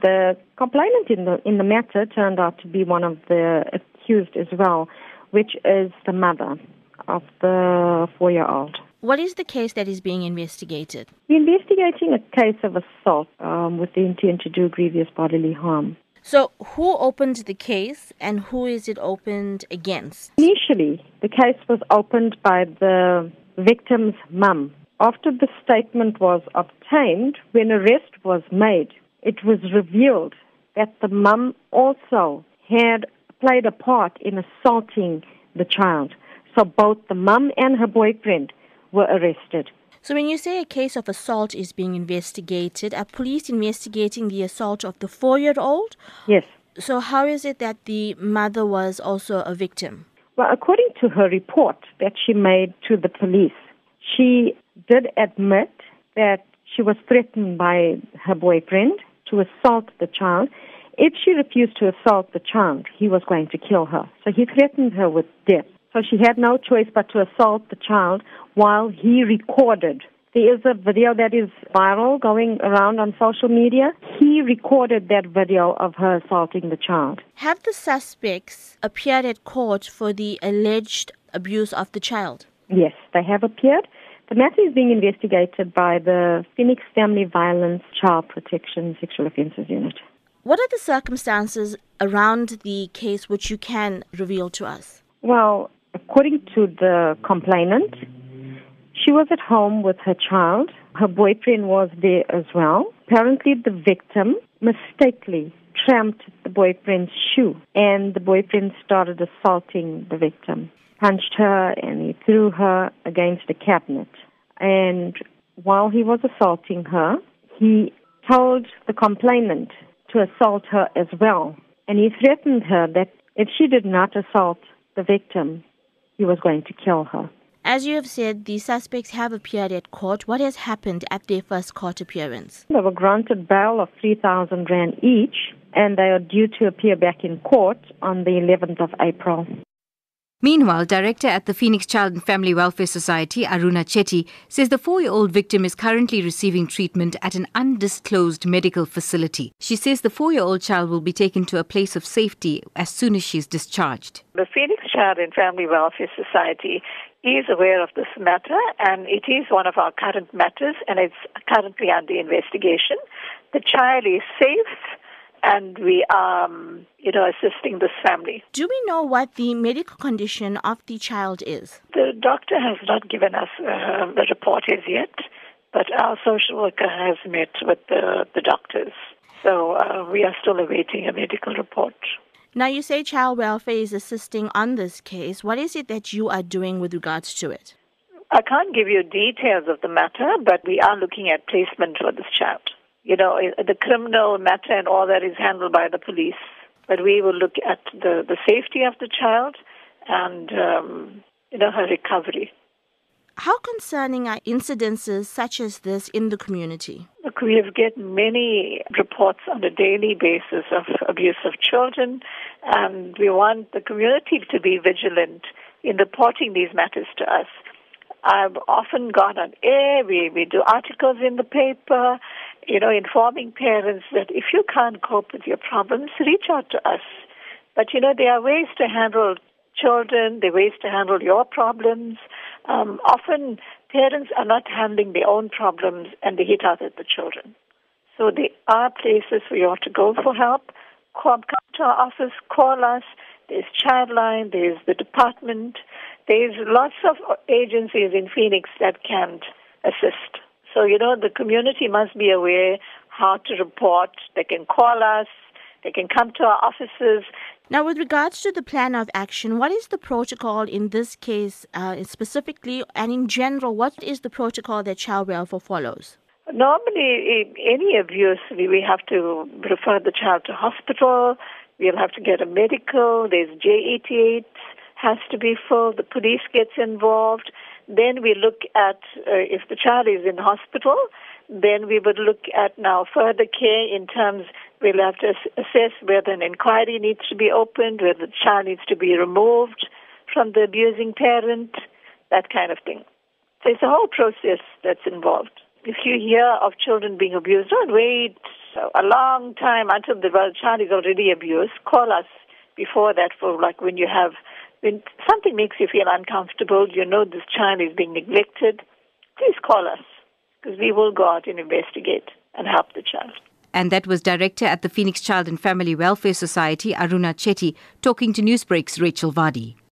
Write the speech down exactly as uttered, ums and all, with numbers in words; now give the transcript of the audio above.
The complainant in the, in the matter turned out to be one of the accused as well, which is the mother of the four-year-old. What is the case that is being investigated? We're investigating a case of assault um, with the intent to do grievous bodily harm. So who opened the case and who is it opened against? Initially, the case was opened by the victim's mum. After the statement was obtained, when arrest was made, it was revealed that the mum also had played a part in assaulting the child. So both the mum and her boyfriend were arrested. So when you say a case of assault is being investigated, are police investigating the assault of the four-year-old? Yes. So how is it that the mother was also a victim? Well, according to her report that she made to the police, she did admit that she was threatened by her boyfriend to assault the child. If she refused to assault the child, he was going to kill her. So he threatened her with death. So she had no choice but to assault the child while he recorded. There is a video that is viral going around on social media. He recorded that video of her assaulting the child. Have the suspects appeared at court for the alleged abuse of the child? Yes, they have appeared. The matter is being investigated by the Phoenix Family Violence Child Protection Sexual Offenses Unit. What are the circumstances around the case which you can reveal to us? Well, according to the complainant, she was at home with her child. Her boyfriend was there as well. Apparently, the victim mistakenly tramped the boyfriend's shoe, and the boyfriend started assaulting the victim. Punched her, and he threw her against a cabinet. And while he was assaulting her, he told the complainant to assault her as well. And he threatened her that if she did not assault the victim, he was going to kill her. As you have said, the suspects have appeared at court. What has happened at their first court appearance? They were granted bail of three thousand rand each, and they are due to appear back in court on the eleventh of April. Meanwhile, Director at the Phoenix Child and Family Welfare Society, Aruna Chetty, says the four-year-old victim is currently receiving treatment at an undisclosed medical facility. She says the four-year-old child will be taken to a place of safety as soon as she is discharged. The Phoenix Child and Family Welfare Society is aware of this matter, and it is one of our current matters, and it's currently under investigation. The child is safe, and we are, um, you know, assisting this family. Do we know what the medical condition of the child is? The doctor has not given us uh, the report as yet, but our social worker has met with the, the doctors. So uh, we are still awaiting a medical report. Now, you say child welfare is assisting on this case. What is it that you are doing with regards to it? I can't give you details of the matter, but we are looking at placement for this child. You know, the criminal matter and all that is handled by the police. But we will look at the, the safety of the child and, um, you know, her recovery. How concerning are incidences such as this in the community? Look, we have get many reports on a daily basis of abuse of children, and we want the community to be vigilant in reporting these matters to us. I've often gone on air, we, we do articles in the paper, you know, informing parents that if you can't cope with your problems, reach out to us. But, you know, there are ways to handle children, there are ways to handle your problems. Um, often parents are not handling their own problems and they hit out at the children. So there are places where you ought to go for help. Come to our office, call us. There's Childline, there's the department. There's lots of agencies in Phoenix that can assist. So, you know, the community must be aware how to report. They can call us. They can come to our offices. Now, with regards to the plan of action, what is the protocol in this case uh, specifically, and in general, what is the protocol that child welfare follows? Normally, any abuse, we have to refer the child to hospital. We'll have to get a medical. There's J eighty-eight has to be filled. The police gets involved. Then we look at uh, if the child is in hospital, then we would look at now further care in terms we'll have to assess whether an inquiry needs to be opened, whether the child needs to be removed from the abusing parent, that kind of thing. So it's a whole process that's involved. If you hear of children being abused, don't wait so a long time until the child is already abused. Call us before that for like when you have, when something makes you feel uncomfortable, you know this child is being neglected, please call us because we will go out and investigate and help the child. And that was Director at the Phoenix Child and Family Welfare Society, Aruna Chetty, talking to Newsbreak's Rachel Vadi.